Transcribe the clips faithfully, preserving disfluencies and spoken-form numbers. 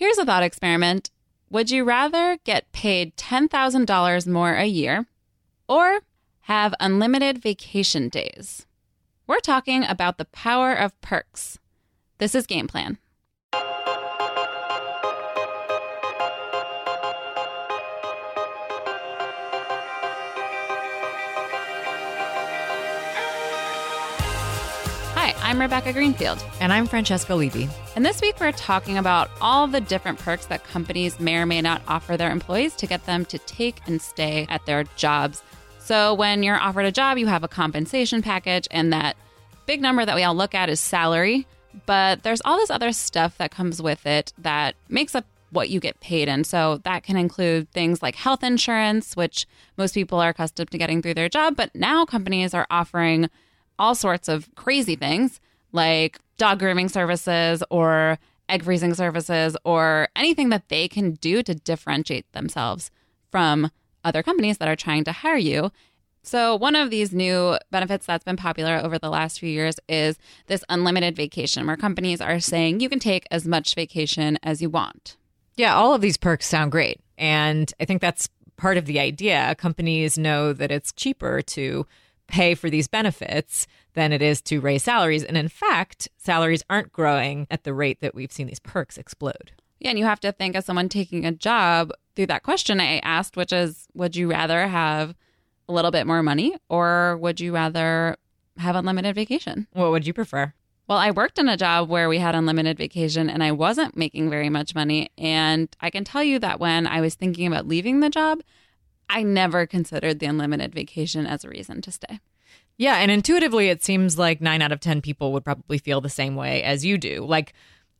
Here's a thought experiment. Would you rather get paid ten thousand dollars more a year or have unlimited vacation days? We're talking about the power of perks. This is Game Plan. I'm Rebecca Greenfield. And I'm Francesca Levy. And this week we're talking about all the different perks that companies may or may not offer their employees to get them to take and stay at their jobs. So when you're offered a job, you have a compensation package, and that big number that we all look at is salary. But there's all this other stuff that comes with it that makes up what you get paid. And so that can include things like health insurance, which most people are accustomed to getting through their job. But now companies are offering all sorts of crazy things like dog grooming services or egg freezing services or anything that they can do to differentiate themselves from other companies that are trying to hire you. So one of these new benefits that's been popular over the last few years is this unlimited vacation, where companies are saying you can take as much vacation as you want. Yeah, all of these perks sound great. And I think that's part of the idea. Companies know that it's cheaper to pay for these benefits than it is to raise salaries. And in fact, salaries aren't growing at the rate that we've seen these perks explode. Yeah, and you have to think, as someone taking a job, through that question I asked, which is, would you rather have a little bit more money or would you rather have unlimited vacation? What would you prefer? Well, I worked in a job where we had unlimited vacation and I wasn't making very much money. And I can tell you that when I was thinking about leaving the job, I never considered the unlimited vacation as a reason to stay. Yeah, and intuitively, it seems like nine out of ten people would probably feel the same way as you do. Like,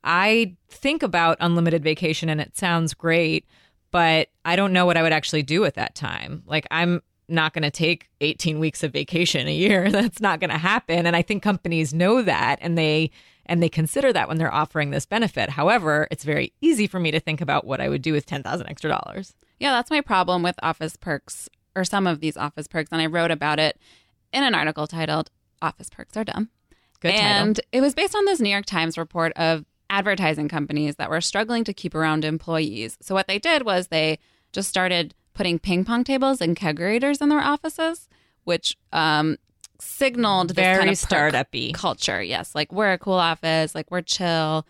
I think about unlimited vacation and it sounds great, but I don't know what I would actually do at that time. Like, I'm not going to take eighteen weeks of vacation a year. That's not going to happen. And I think companies know that, and they and they consider that when they're offering this benefit. However, it's very easy for me to think about what I would do with ten thousand extra dollars. Yeah, that's my problem with office perks, or some of these office perks. And I wrote about it in an article titled Office Perks Are Dumb. Good title. And it was based on this New York Times report of advertising companies that were struggling to keep around employees. So what they did was they just started putting ping pong tables and kegerators in their offices, which um, signaled this kind of startup-y culture. Yes, like, we're a cool office, like, we're chill,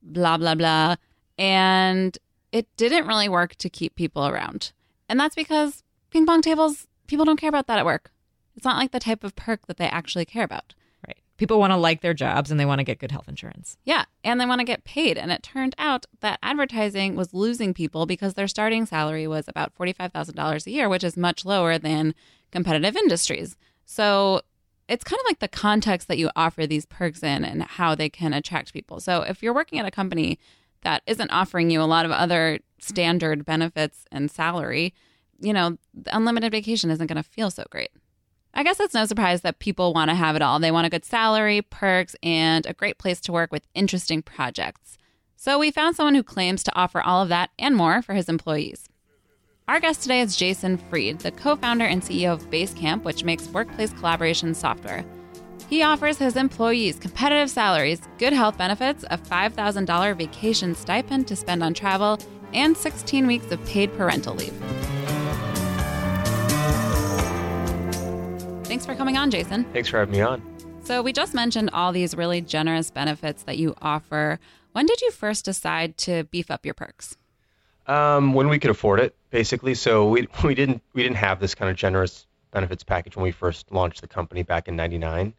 blah, blah, blah. And it didn't really work to keep people around. And that's because ping pong tables, people don't care about that at work. It's not like the type of perk that they actually care about. Right. People want to like their jobs and they want to get good health insurance. Yeah. And they want to get paid. And it turned out that advertising was losing people because their starting salary was about forty-five thousand dollars a year, which is much lower than competitive industries. So it's kind of like the context that you offer these perks in and how they can attract people. So if you're working at a company that isn't offering you a lot of other standard benefits and salary, you know, unlimited vacation isn't going to feel so great. I guess it's no surprise that people want to have it all. They want a good salary, perks, and a great place to work with interesting projects. So we found someone who claims to offer all of that and more for his employees. Our guest today is Jason Fried, the co-founder and C E O of Basecamp, which makes workplace collaboration software. He offers his employees competitive salaries, good health benefits, a five thousand dollars vacation stipend to spend on travel, and sixteen weeks of paid parental leave. Thanks for coming on, Jason. Thanks for having me on. So we just mentioned all these really generous benefits that you offer. When did you first decide to beef up your perks? Um, when we could afford it, basically. So we we didn't we didn't have this kind of generous benefits package when we first launched the company back in ninety-nine.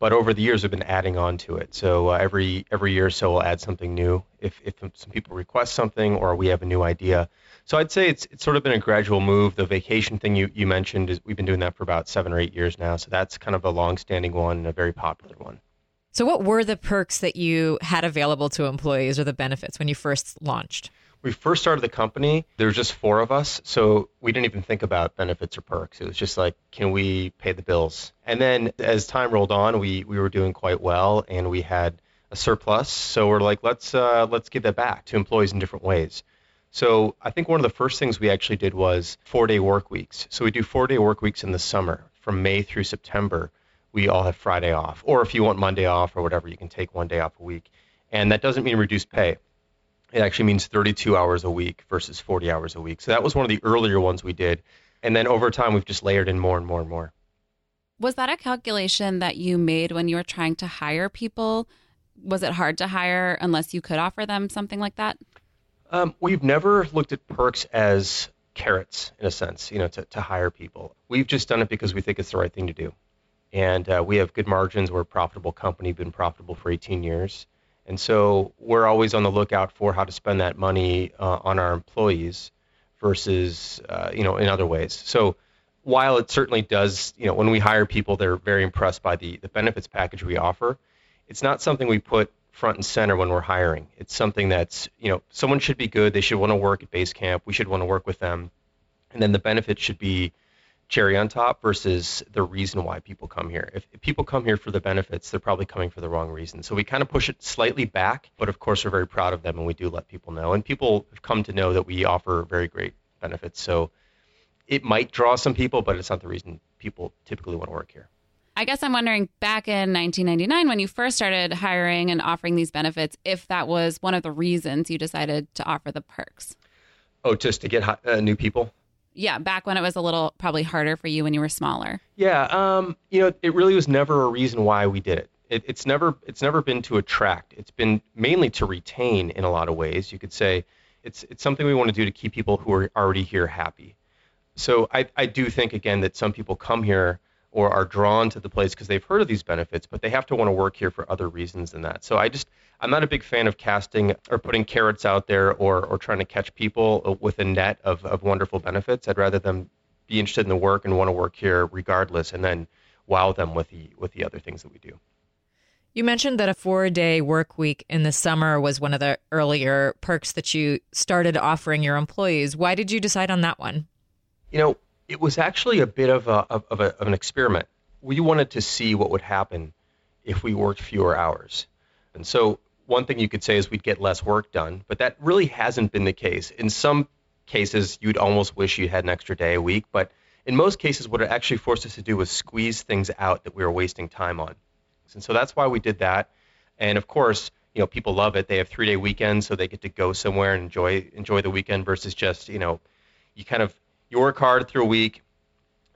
But over the years, we've been adding on to it. So uh, every every year or so, we'll add something new if, if some people request something or we have a new idea. So I'd say it's it's sort of been a gradual move. The vacation thing you, you mentioned, is we've been doing that for about seven or eight years now. So that's kind of a longstanding one and a very popular one. So what were the perks that you had available to employees, or the benefits, when you first launched? We first started the company, there was just four of us, so we didn't even think about benefits or perks. It was just like, can we pay the bills? And then as time rolled on, we we were doing quite well, and we had a surplus, so we're like, let's uh, let's give that back to employees in different ways. So I think one of the first things we actually did was four-day work weeks. So we do four-day work weeks in the summer. From May through September, we all have Friday off, or if you want Monday off or whatever, you can take one day off a week. And that doesn't mean reduced pay. It actually means thirty-two hours a week versus forty hours a week. So that was one of the earlier ones we did. And then over time, we've just layered in more and more and more. Was that a calculation that you made when you were trying to hire people? Was it hard to hire unless you could offer them something like that? Um, we've never looked at perks as carrots, in a sense, you know, to, to hire people. We've just done it because we think it's the right thing to do. And uh, we have good margins. We're a profitable company, been profitable for eighteen years. And so we're always on the lookout for how to spend that money uh, on our employees versus, uh, you know, in other ways. So while it certainly does, you know, when we hire people, they're very impressed by the, the benefits package we offer. It's not something we put front and center when we're hiring. It's something that's, you know, someone should be good. They should want to work at Basecamp. We should want to work with them. And then the benefits should be cherry on top versus the reason why people come here. If, if people come here for the benefits, they're probably coming for the wrong reason. So we kind of push it slightly back, but of course we're very proud of them and we do let people know. And people have come to know that we offer very great benefits. So it might draw some people, but it's not the reason people typically want to work here. I guess I'm wondering, back in nineteen ninety-nine, when you first started hiring and offering these benefits, if that was one of the reasons you decided to offer the perks. Oh, just to get uh, new people? Yeah, back when it was a little probably harder for you when you were smaller. Yeah, um, you know, it really was never a reason why we did it. it. It's never it's never been to attract. It's been mainly to retain in a lot of ways. You could say it's it's something we want to do to keep people who are already here happy. So I, I do think, again, that some people come here or are drawn to the place because they've heard of these benefits, but they have to want to work here for other reasons than that. So I just, I'm not a big fan of casting or putting carrots out there or or trying to catch people with a net of, of wonderful benefits. I'd rather them be interested in the work and want to work here regardless, and then wow them with the with the other things that we do. You mentioned that a four-day work week in the summer was one of the earlier perks that you started offering your employees. Why did you decide on that one? You know, it was actually a bit of a, of, a, of an experiment. We wanted to see what would happen if we worked fewer hours. And so one thing you could say is we'd get less work done, but that really hasn't been the case. In some cases, you'd almost wish you had an extra day a week, but in most cases, what it actually forced us to do was squeeze things out that we were wasting time on. And so that's why we did that. And of course, you know, people love it. They have three-day weekends, so they get to go somewhere and enjoy enjoy the weekend versus just, you know, you kind of You work hard through a week.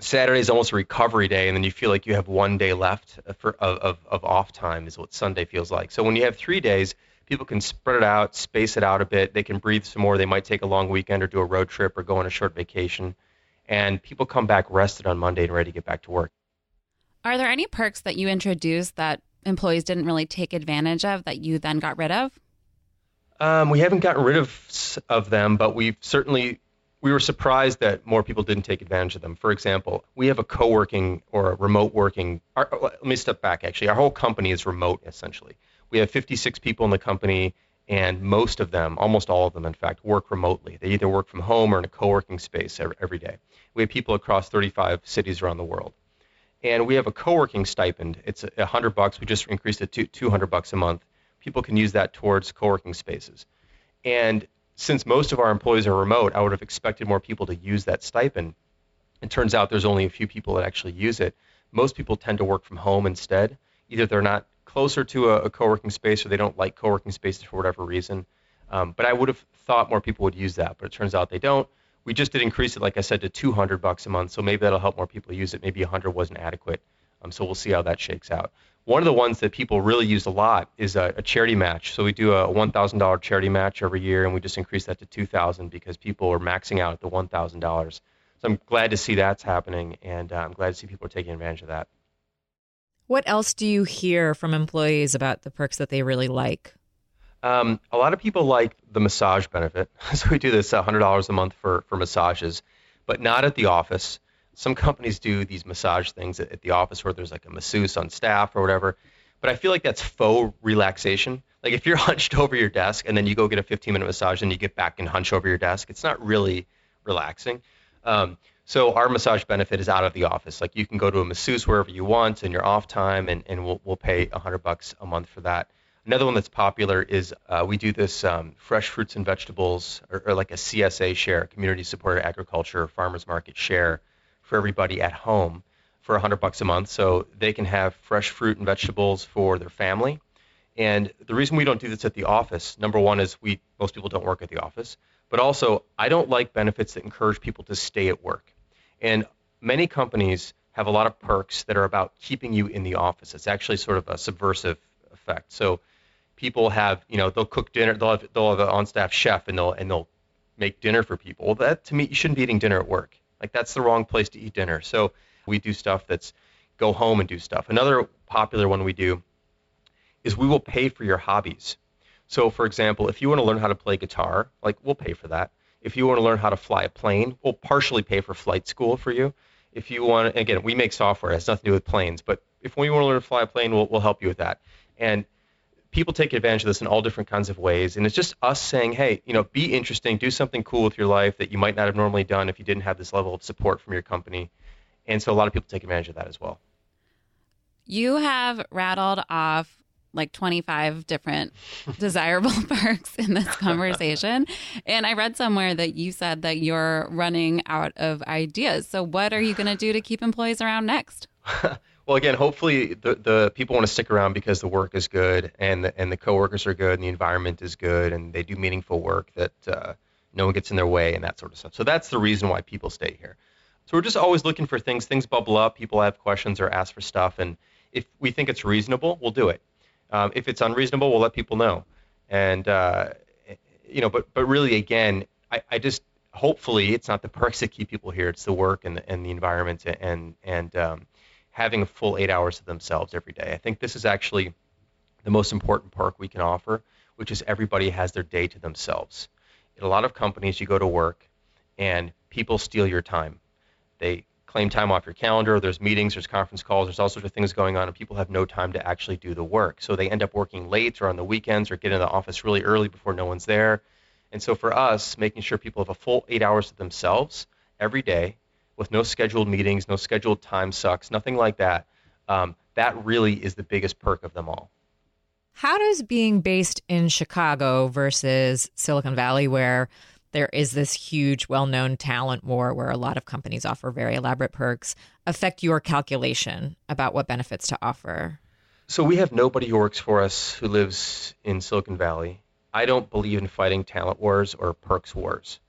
Saturday is almost a recovery day, and then you feel like you have one day left for, of, of, of off time is what Sunday feels like. So when you have three days, people can spread it out, space it out a bit. They can breathe some more. They might take a long weekend or do a road trip or go on a short vacation. And people come back rested on Monday and ready to get back to work. Are there any perks that you introduced that employees didn't really take advantage of that you then got rid of? Um, we haven't gotten rid of, of them, but we've certainly... We were surprised that more people didn't take advantage of them. For example, we have a co-working or a remote working. Our, let me step back, actually. Our whole company is remote, essentially. We have fifty-six people in the company, and most of them, almost all of them, in fact, work remotely. They either work from home or in a co-working space every, every day. We have people across thirty-five cities around the world. And we have a co-working stipend. It's one hundred bucks. We just increased it to two hundred bucks a month. People can use that towards co-working spaces. And since most of our employees are remote, I would have expected more people to use that stipend. It turns out there's only a few people that actually use it. Most people tend to work from home instead. Either they're not closer to a, a co-working space or they don't like co-working spaces for whatever reason. Um, but I would have thought more people would use that, but it turns out they don't. We just did increase it, like I said, to two hundred bucks a month, so maybe that'll help more people use it. Maybe one hundred wasn't adequate, um, so we'll see how that shakes out. One of the ones that people really use a lot is a, a charity match. So we do a one thousand dollars charity match every year, and we just increase that to two thousand dollars because people are maxing out at the one thousand dollars. So I'm glad to see that's happening, and uh, I'm glad to see people are taking advantage of that. What else do you hear from employees about the perks that they really like? Um, a lot of people like the massage benefit. So we do this one hundred dollars a month for, for massages, but not at the office. Some companies do these massage things at the office where there's like a masseuse on staff or whatever. But I feel like that's faux relaxation. Like if you're hunched over your desk and then you go get a fifteen minute massage and you get back and hunch over your desk, it's not really relaxing. Um, so our massage benefit is out of the office. Like you can go to a masseuse wherever you want in your off time, and, and we'll, we'll pay one hundred bucks a month for that. Another one that's popular is uh, we do this um, fresh fruits and vegetables or, or like a C S A share, Community Supported Agriculture Farmers Market share, for everybody at home for one hundred bucks a month. So they can have fresh fruit and vegetables for their family. And the reason we don't do this at the office, number one, is we most people don't work at the office. But also, I don't like benefits that encourage people to stay at work. And many companies have a lot of perks that are about keeping you in the office. It's actually sort of a subversive effect. So people have, you know, they'll cook dinner, they'll have, they'll have an on-staff chef, and they'll and they'll make dinner for people. Well, that, to me, you shouldn't be eating dinner at work. Like, that's the wrong place to eat dinner. So we do stuff that's go home and do stuff. Another popular one we do is we will pay for your hobbies. So, for example, if you want to learn how to play guitar, like, we'll pay for that. If you want to learn how to fly a plane, we'll partially pay for flight school for you. If you want, again, we make software, it has nothing to do with planes, but if we want to learn to fly a plane, we'll, we'll help you with that. And people take advantage of this in all different kinds of ways. And it's just us saying, hey, you know, be interesting, do something cool with your life that you might not have normally done if you didn't have this level of support from your company. And so a lot of people take advantage of that as well. You have rattled off like twenty-five different desirable perks in this conversation. And I read somewhere that you said that you're running out of ideas. So what are you going to do to keep employees around next? Well, again, hopefully the, the people want to stick around because the work is good and the, and the coworkers are good and the environment is good and they do meaningful work that uh, no one gets in their way and that sort of stuff. So that's the reason why people stay here. So we're just always looking for things. Things bubble up. People have questions or ask for stuff. And if we think it's reasonable, we'll do it. Um, if it's unreasonable, we'll let people know. And, uh, you know, but but really, again, I, I just hopefully it's not the perks that keep people here. It's the work and the, and the environment and and um, having a full eight hours to themselves every day. I think this is actually the most important perk we can offer, which is everybody has their day to themselves. In a lot of companies, you go to work and people steal your time. They claim time off your calendar, there's meetings, there's conference calls, there's all sorts of things going on, and people have no time to actually do the work. So they end up working late or on the weekends or get into the office really early before no one's there. And so for us, making sure people have a full eight hours to themselves every day with no scheduled meetings, no scheduled time sucks, nothing like that, um, that really is the biggest perk of them all. How does being based in Chicago versus Silicon Valley, where there is this huge, well-known talent war where a lot of companies offer very elaborate perks, affect your calculation about what benefits to offer? So we have nobody who works for us who lives in Silicon Valley. I don't believe in fighting talent wars or perks wars.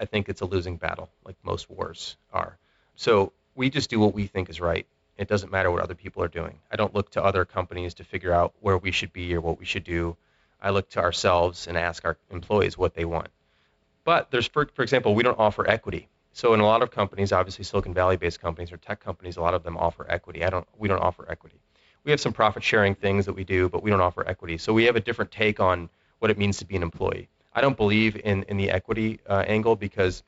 I think it's a losing battle, like most wars are. So we just do what we think is right. It doesn't matter what other people are doing. I don't look to other companies to figure out where we should be or what we should do. I look to ourselves and ask our employees what they want. But there's, for, for example, we don't offer equity. So in a lot of companies, obviously Silicon Valley-based companies or tech companies, a lot of them offer equity. I don't, we don't offer equity. We have some profit-sharing things that we do, but we don't offer equity. So we have a different take on what it means to be an employee. I don't believe in, in the equity uh, angle because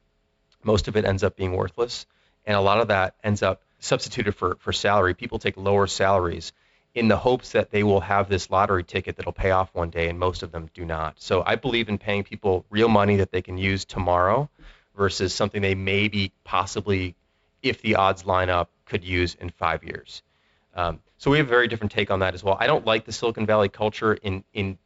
most of it ends up being worthless, and a lot of that ends up substituted for, for salary. People take lower salaries in the hopes that they will have this lottery ticket that'll pay off one day, and most of them do not. So I believe in paying people real money that they can use tomorrow versus something they maybe possibly, if the odds line up, could use in five years. Um, so we have a very different take on that as well. I don't like the Silicon Valley culture in, in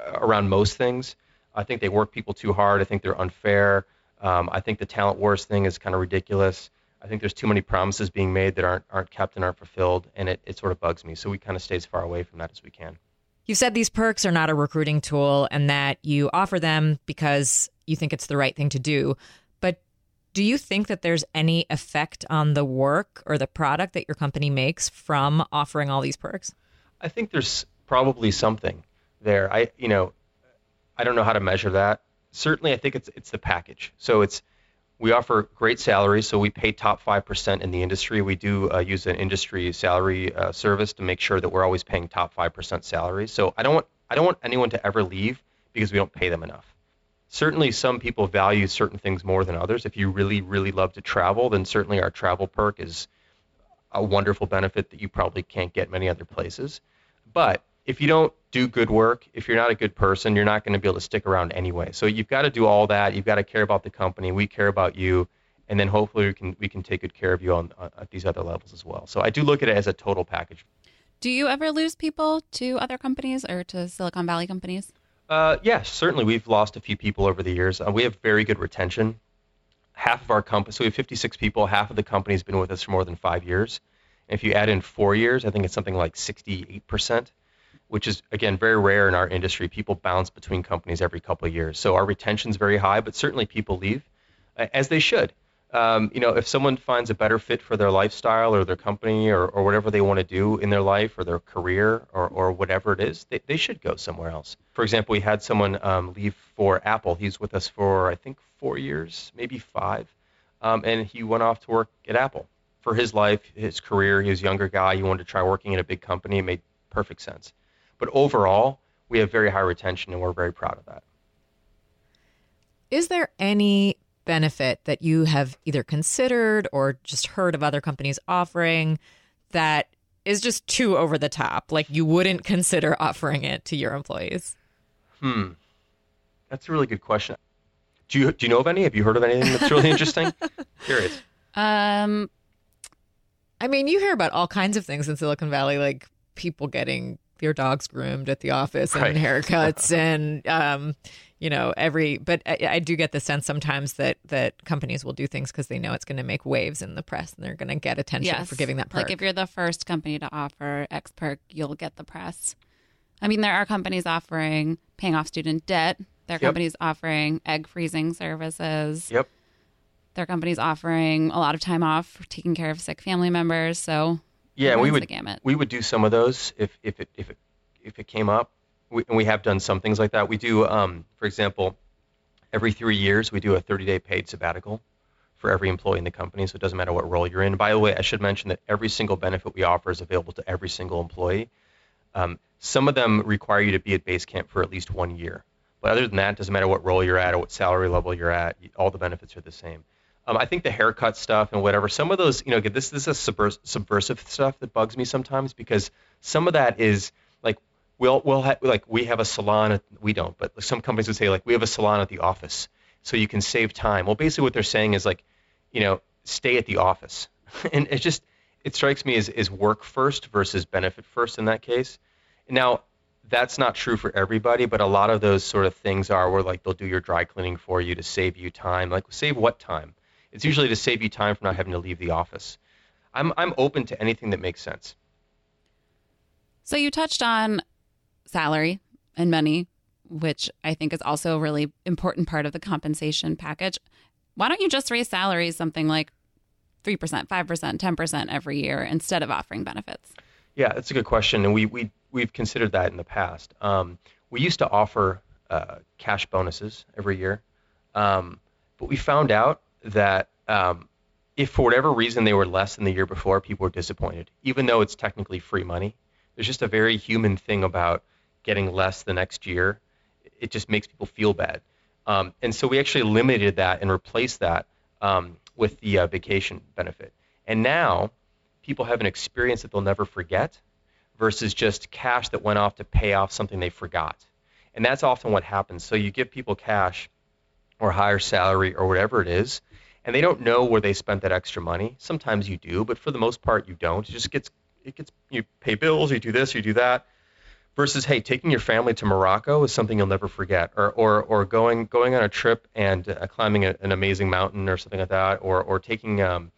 uh, around most things. I think they work people too hard. I think they're unfair. Um, I think the talent wars thing is kind of ridiculous. I think there's too many promises being made that aren't aren't kept and aren't fulfilled, and it, it sort of bugs me. So we kind of stay as far away from that as we can. You said these perks are not a recruiting tool and that you offer them because you think it's the right thing to do. But do you think that there's any effect on the work or the product that your company makes from offering all these perks? I think there's probably something there. I you know, I don't know how to measure that. Certainly, I think it's it's the package. So it's We offer great salaries, so we pay top five percent in the industry. We do uh, use an industry salary uh, service to make sure that we're always paying top five percent salaries. So I don't want I don't want anyone to ever leave because we don't pay them enough. Certainly, some people value certain things more than others. If you really, really love to travel, then certainly our travel perk is a wonderful benefit that you probably can't get many other places. But if you don't do good work, if you're not a good person, you're not going to be able to stick around anyway. So you've got to do all that. You've got to care about the company. We care about you. And then hopefully we can we can take good care of you on, on at these other levels as well. So I do look at it as a total package. Do you ever lose people to other companies or to Silicon Valley companies? Uh, yes, yeah, certainly. We've lost a few people over the years. Uh, we have very good retention. Half of our company, so we have fifty-six people. Half of the company has been with us for more than five years. And if you add in four years, I think it's something like sixty-eight percent. which is, again, very rare in our industry. People bounce between companies every couple of years. So our retention is very high, but certainly people leave, as they should. Um, you know, if someone finds a better fit for their lifestyle or their company or, or whatever they want to do in their life or their career or, or whatever it is, they, they should go somewhere else. For example, we had someone um, leave for Apple. He's with us for, I think, four years, maybe five. Um, and he went off to work at Apple. For his life, his career, he was a younger guy. He wanted to try working at a big company. It made perfect sense. But overall, we have very high retention, and we're very proud of that. Is there any benefit that you have either considered or just heard of other companies offering that is just too over the top? Like, you wouldn't consider offering it to your employees? Hmm. That's a really good question. Do you do you know of any? Have you heard of anything that's really interesting? Curious. Um, I mean, you hear about all kinds of things in Silicon Valley, like people getting your dogs groomed at the office, right, and haircuts and, um, you know, every, but I, I do get the sense sometimes that, that companies will do things because they know it's going to make waves in the press and they're going to get attention, yes, for giving that perk. Like if you're the first company to offer X perk, you'll get the press. I mean, there are companies offering paying off student debt. There are, yep, companies offering egg freezing services. Yep. There are companies offering a lot of time off for taking care of sick family members. So yeah, we would we would do some of those if if it if it if it came up. We, and we have done some things like that. We do, um, for example, every three years we do a thirty-day paid sabbatical for every employee in the company. So it doesn't matter what role you're in. By the way, I should mention that every single benefit we offer is available to every single employee. Um, some of them require you to be at Basecamp for at least one year, but other than that, it doesn't matter what role you're at or what salary level you're at. All the benefits are the same. Um, I think the haircut stuff and whatever, some of those, you know, this, this is subvers- subversive stuff that bugs me sometimes, because some of that is like, we'll, we'll ha- like we have a salon, at, we don't, but some companies would say like, we have a salon at the office so you can save time. Well, basically what they're saying is like, you know, stay at the office. And it just, it strikes me as, as work first versus benefit first in that case. Now, that's not true for everybody, but a lot of those sort of things are where like, they'll do your dry cleaning for you to save you time. Like save what time? It's usually to save you time from not having to leave the office. I'm I'm open to anything that makes sense. So you touched on salary and money, which I think is also a really important part of the compensation package. Why don't you just raise salaries something like three percent, five percent, ten percent every year instead of offering benefits? Yeah, that's a good question. And we, we, we've considered that in the past. Um, we used to offer uh, cash bonuses every year, um, but we found out that um, if for whatever reason they were less than the year before, people were disappointed, even though it's technically free money. There's just a very human thing about getting less the next year. It just makes people feel bad. Um, and so we actually limited that and replaced that um, with the uh, vacation benefit. And now people have an experience that they'll never forget versus just cash that went off to pay off something they forgot. And that's often what happens. So you give people cash or higher salary or whatever it is, and they don't know where they spent that extra money. Sometimes you do, but for the most part, you don't. It just gets, it gets, you pay bills, you do this, you do that. Versus, hey, taking your family to Morocco is something you'll never forget, or or or going going on a trip and uh, climbing a, an amazing mountain or something like that, or or taking um,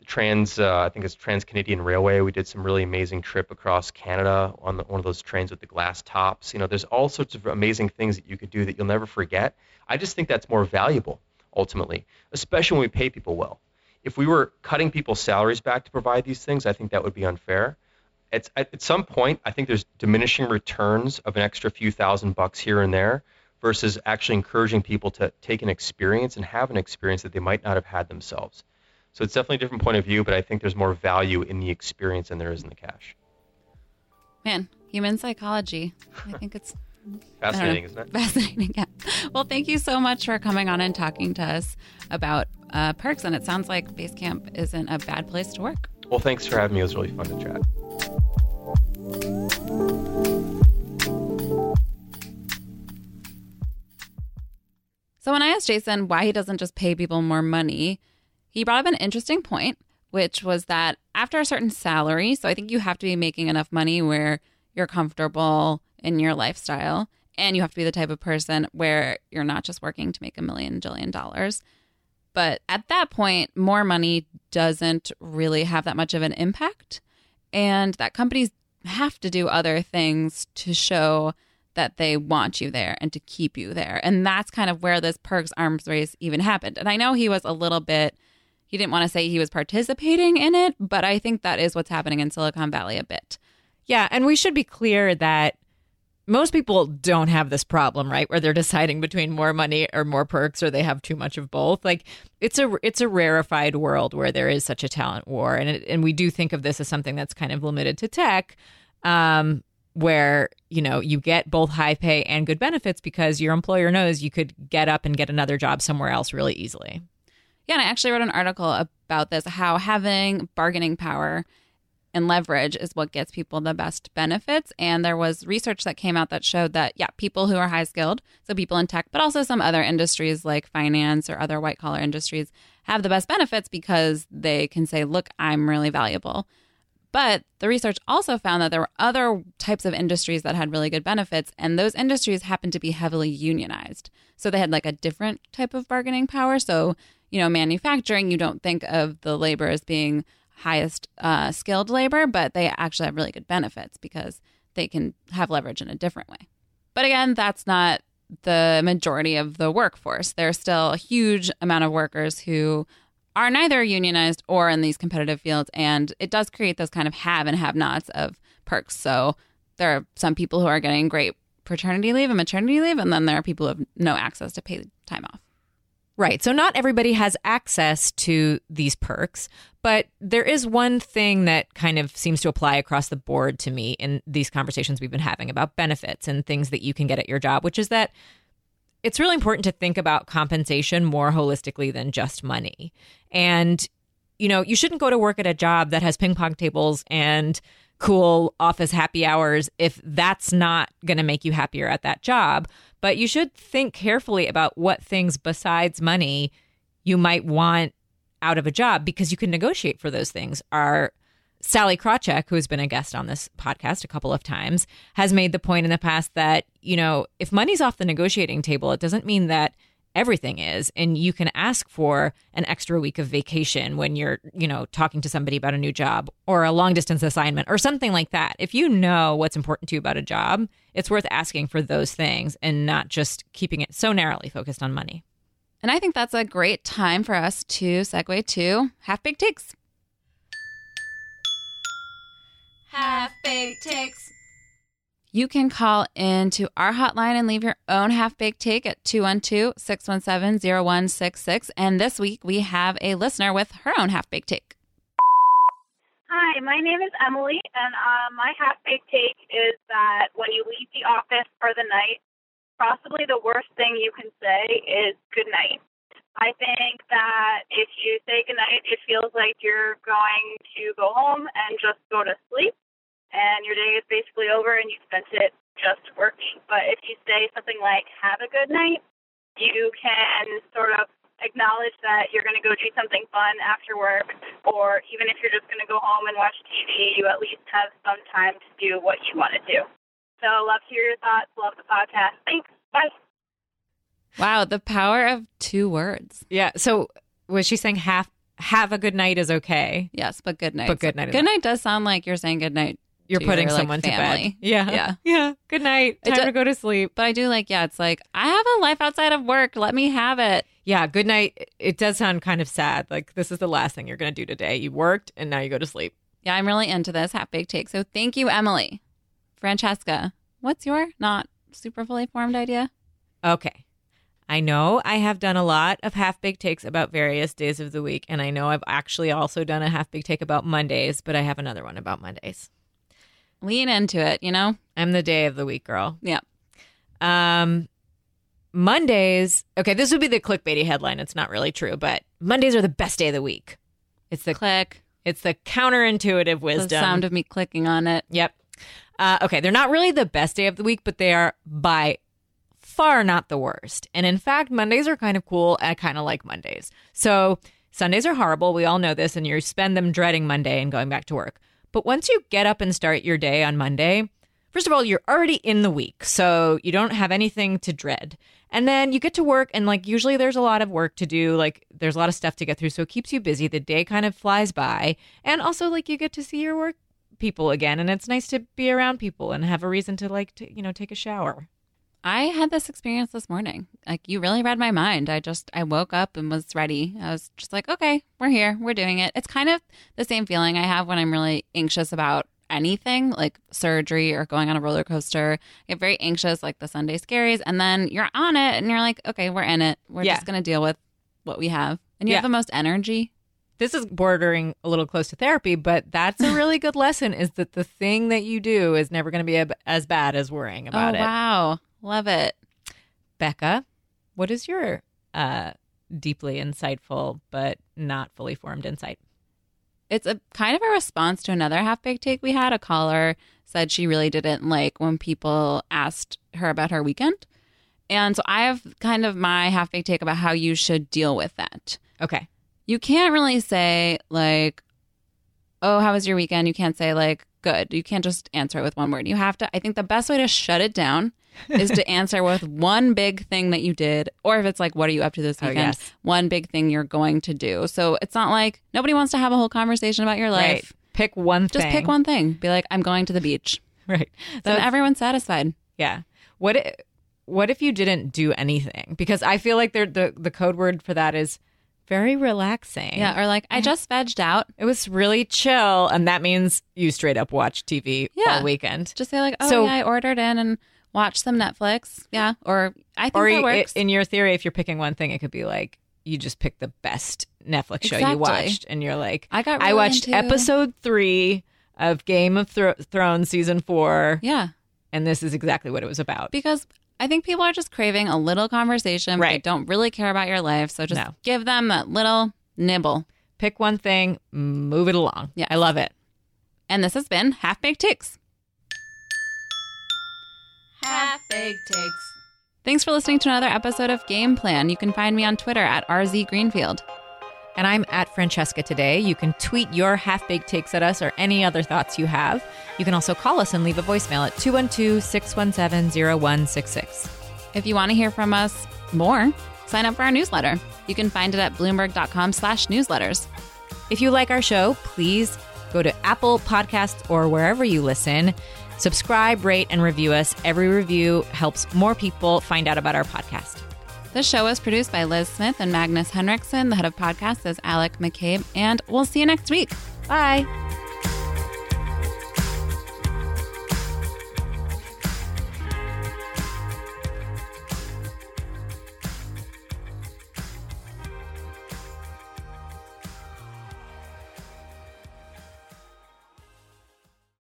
the trans, uh, I think it's Trans Canadian Railway. We did some really amazing trip across Canada on the, one of those trains with the glass tops. You know, there's all sorts of amazing things that you could do that you'll never forget. I just think that's more valuable, ultimately, especially when we pay people well. If we were cutting people's salaries back to provide these things, I think that would be unfair. It's, at, at some point, I think there's diminishing returns of an extra few thousand bucks here and there versus actually encouraging people to take an experience and have an experience that they might not have had themselves. So it's definitely a different point of view, but I think there's more value in the experience than there is in the cash. Man, human psychology. I think it's... Fascinating, isn't it? Fascinating, yeah. Well, thank you so much for coming on and talking to us about uh, perks. And it sounds like Basecamp isn't a bad place to work. Well, thanks for having me. It was really fun to chat. So when I asked Jason why he doesn't just pay people more money, he brought up an interesting point, which was that after a certain salary, so I think you have to be making enough money where you're comfortable in your lifestyle, and you have to be the type of person where you're not just working to make a million jillion dollars. But at that point, more money doesn't really have that much of an impact, and that companies have to do other things to show that they want you there and to keep you there. And that's kind of where this perks arms race even happened. And I know he was a little bit, he didn't want to say he was participating in it, but I think that is what's happening in Silicon Valley a bit. Yeah. And we should be clear that most people don't have this problem, right? Where they're deciding between more money or more perks, or they have too much of both. Like it's a it's a rarefied world where there is such a talent war. And it, and we do think of this as something that's kind of limited to tech, um, where, you know, you get both high pay and good benefits because your employer knows you could get up and get another job somewhere else really easily. Yeah. And I actually wrote an article about this, how having bargaining power and leverage is what gets people the best benefits. And there was research that came out that showed that, yeah, people who are high skilled, so people in tech, but also some other industries like finance or other white collar industries, have the best benefits because they can say, look, I'm really valuable. But the research also found that there were other types of industries that had really good benefits, and those industries happened to be heavily unionized. So they had like a different type of bargaining power. So, you know, manufacturing, you don't think of the labor as being highest uh, skilled labor, but they actually have really good benefits because they can have leverage in a different way. But again, that's not the majority of the workforce. There's still a huge amount of workers who are neither unionized or in these competitive fields, and it does create those kind of have and have-nots of perks. So there are some people who are getting great paternity leave and maternity leave, and then there are people who have no access to paid time off. Right. So not everybody has access to these perks, but there is one thing that kind of seems to apply across the board to me in these conversations we've been having about benefits and things that you can get at your job, which is that it's really important to think about compensation more holistically than just money. And, you know, you shouldn't go to work at a job that has ping pong tables and cool office happy hours if that's not going to make you happier at that job. But you should think carefully about what things besides money you might want out of a job, because you can negotiate for those things. Our Sally Krawcheck, who has been a guest on this podcast a couple of times, has made the point in the past that, you know, if money's off the negotiating table, it doesn't mean that everything is. And you can ask for an extra week of vacation when you're, you know, talking to somebody about a new job or a long distance assignment or something like that. If you know what's important to you about a job, it's worth asking for those things and not just keeping it so narrowly focused on money. And I think that's a great time for us to segue to Half-Baked Takes. Half-Baked Takes. You can call into our hotline and leave your own half-baked take at two one two, six one seven, zero one six six. And this week, we have a listener with her own half-baked take. Hi, my name is Emily, and uh, my half-baked take is that when you leave the office for the night, possibly the worst thing you can say is good night. I think that if you say good night, it feels like you're going to go home and just go to sleep. And your day is basically over and you spent it just working. But if you say something like, have a good night, you can sort of acknowledge that you're going to go do something fun after work, or even if you're just going to go home and watch T V, you at least have some time to do what you want to do. So love to hear your thoughts. Love the podcast. Thanks. Bye. Wow, the power of two words. Yeah. So was she saying half, have a good night is okay? Yes, but good night. But good night. Good night does sound like you're saying good night. You're to putting your, someone like, to bed. Yeah. Yeah. Yeah. Good night. Time do, to go to sleep. But I do like, yeah, it's like, I have a life outside of work. Let me have it. Yeah. Good night. It does sound kind of sad. Like, this is the last thing you're going to do today. You worked and now you go to sleep. Yeah. I'm really into this half-baked take. So thank you, Emily. Francesca, what's your not super fully formed idea? Okay. I know I have done a lot of half-baked takes about various days of the week. And I know I've actually also done a half-baked take about Mondays, but I have another one about Mondays. Lean into it, you know? I'm the day of the week girl. Yeah. Um, Mondays. Okay, this would be the clickbaity headline. It's not really true, but Mondays are the best day of the week. It's the click. It's the counterintuitive wisdom. The sound of me clicking on it. Yep. Uh, okay, they're not really the best day of the week, but they are by far not the worst. And in fact, Mondays are kind of cool. I kind of like Mondays. So Sundays are horrible. We all know this, and you spend them dreading Monday and going back to work. But once you get up and start your day on Monday, first of all, you're already in the week, so you don't have anything to dread. And then you get to work, and like usually there's a lot of work to do. Like there's a lot of stuff to get through, so it keeps you busy. The day kind of flies by. And also like you get to see your work people again, and it's nice to be around people and have a reason to, like, to, you know, take a shower. I had this experience this morning. Like, you really read my mind. I just, I woke up and was ready. I was just like, okay, we're here. We're doing it. It's kind of the same feeling I have when I'm really anxious about anything, like surgery or going on a roller coaster. I get very anxious, like the Sunday scaries. And then you're on it and you're like, okay, we're in it. We're yeah. just going to deal with what we have. And you yeah. have the most energy. This is bordering a little close to therapy, but that's a really good lesson, is that the thing that you do is never going to be ab- as bad as worrying about oh, it. Wow. Love it. Becca, what is your uh, deeply insightful but not fully formed insight? It's a kind of a response to another half-baked take we had. A caller said she really didn't like when people asked her about her weekend. And so I have kind of my half-baked take about how you should deal with that. Okay. You can't really say, like, oh, how was your weekend? You can't say, like, good. You can't just answer it with one word. You have to, I think the best way to shut it down is to answer with one big thing that you did, or if it's like, what are you up to this weekend? Oh, yes. One big thing you're going to do. So it's not like nobody wants to have a whole conversation about your life. Right. Pick one thing. Just pick one thing. Be like, I'm going to the beach. Right. So everyone's satisfied. Yeah. What if, what if you didn't do anything? Because I feel like the the code word for that is very relaxing. Yeah. Or like, I just vegged out. It was really chill. And that means you straight up watch T V yeah. all weekend. Just say like, oh, so, yeah, I ordered in and watch some Netflix. Yeah. Or I think or that works. It, in your theory, if you're picking one thing, it could be like you just pick the best Netflix exactly. show you watched. And you're like, I got. Really I watched into... episode three of Game of Thro- Thrones season four. Yeah. And this is exactly what it was about. Because I think people are just craving a little conversation. Right. They don't really care about your life. So just no. give them that little nibble. Pick one thing, move it along. Yeah. I love it. And this has been Half-Baked Takes. Half-Baked Takes. Thanks for listening to another episode of Game Plan. You can find me on Twitter at R Z Greenfield. And I'm at Francesca today. You can tweet your half-baked takes at us or any other thoughts you have. You can also call us and leave a voicemail at two one two, six one seven, zero one six six. If you want to hear from us more, sign up for our newsletter. You can find it at bloomberg dot com slash newsletters. If you like our show, please go to Apple Podcasts or wherever you listen. Subscribe, rate, and review us. Every review helps more people find out about our podcast. This show is produced by Liz Smith and Magnus Henriksson. The head of podcasts is Alec McCabe, and we'll see you next week. Bye.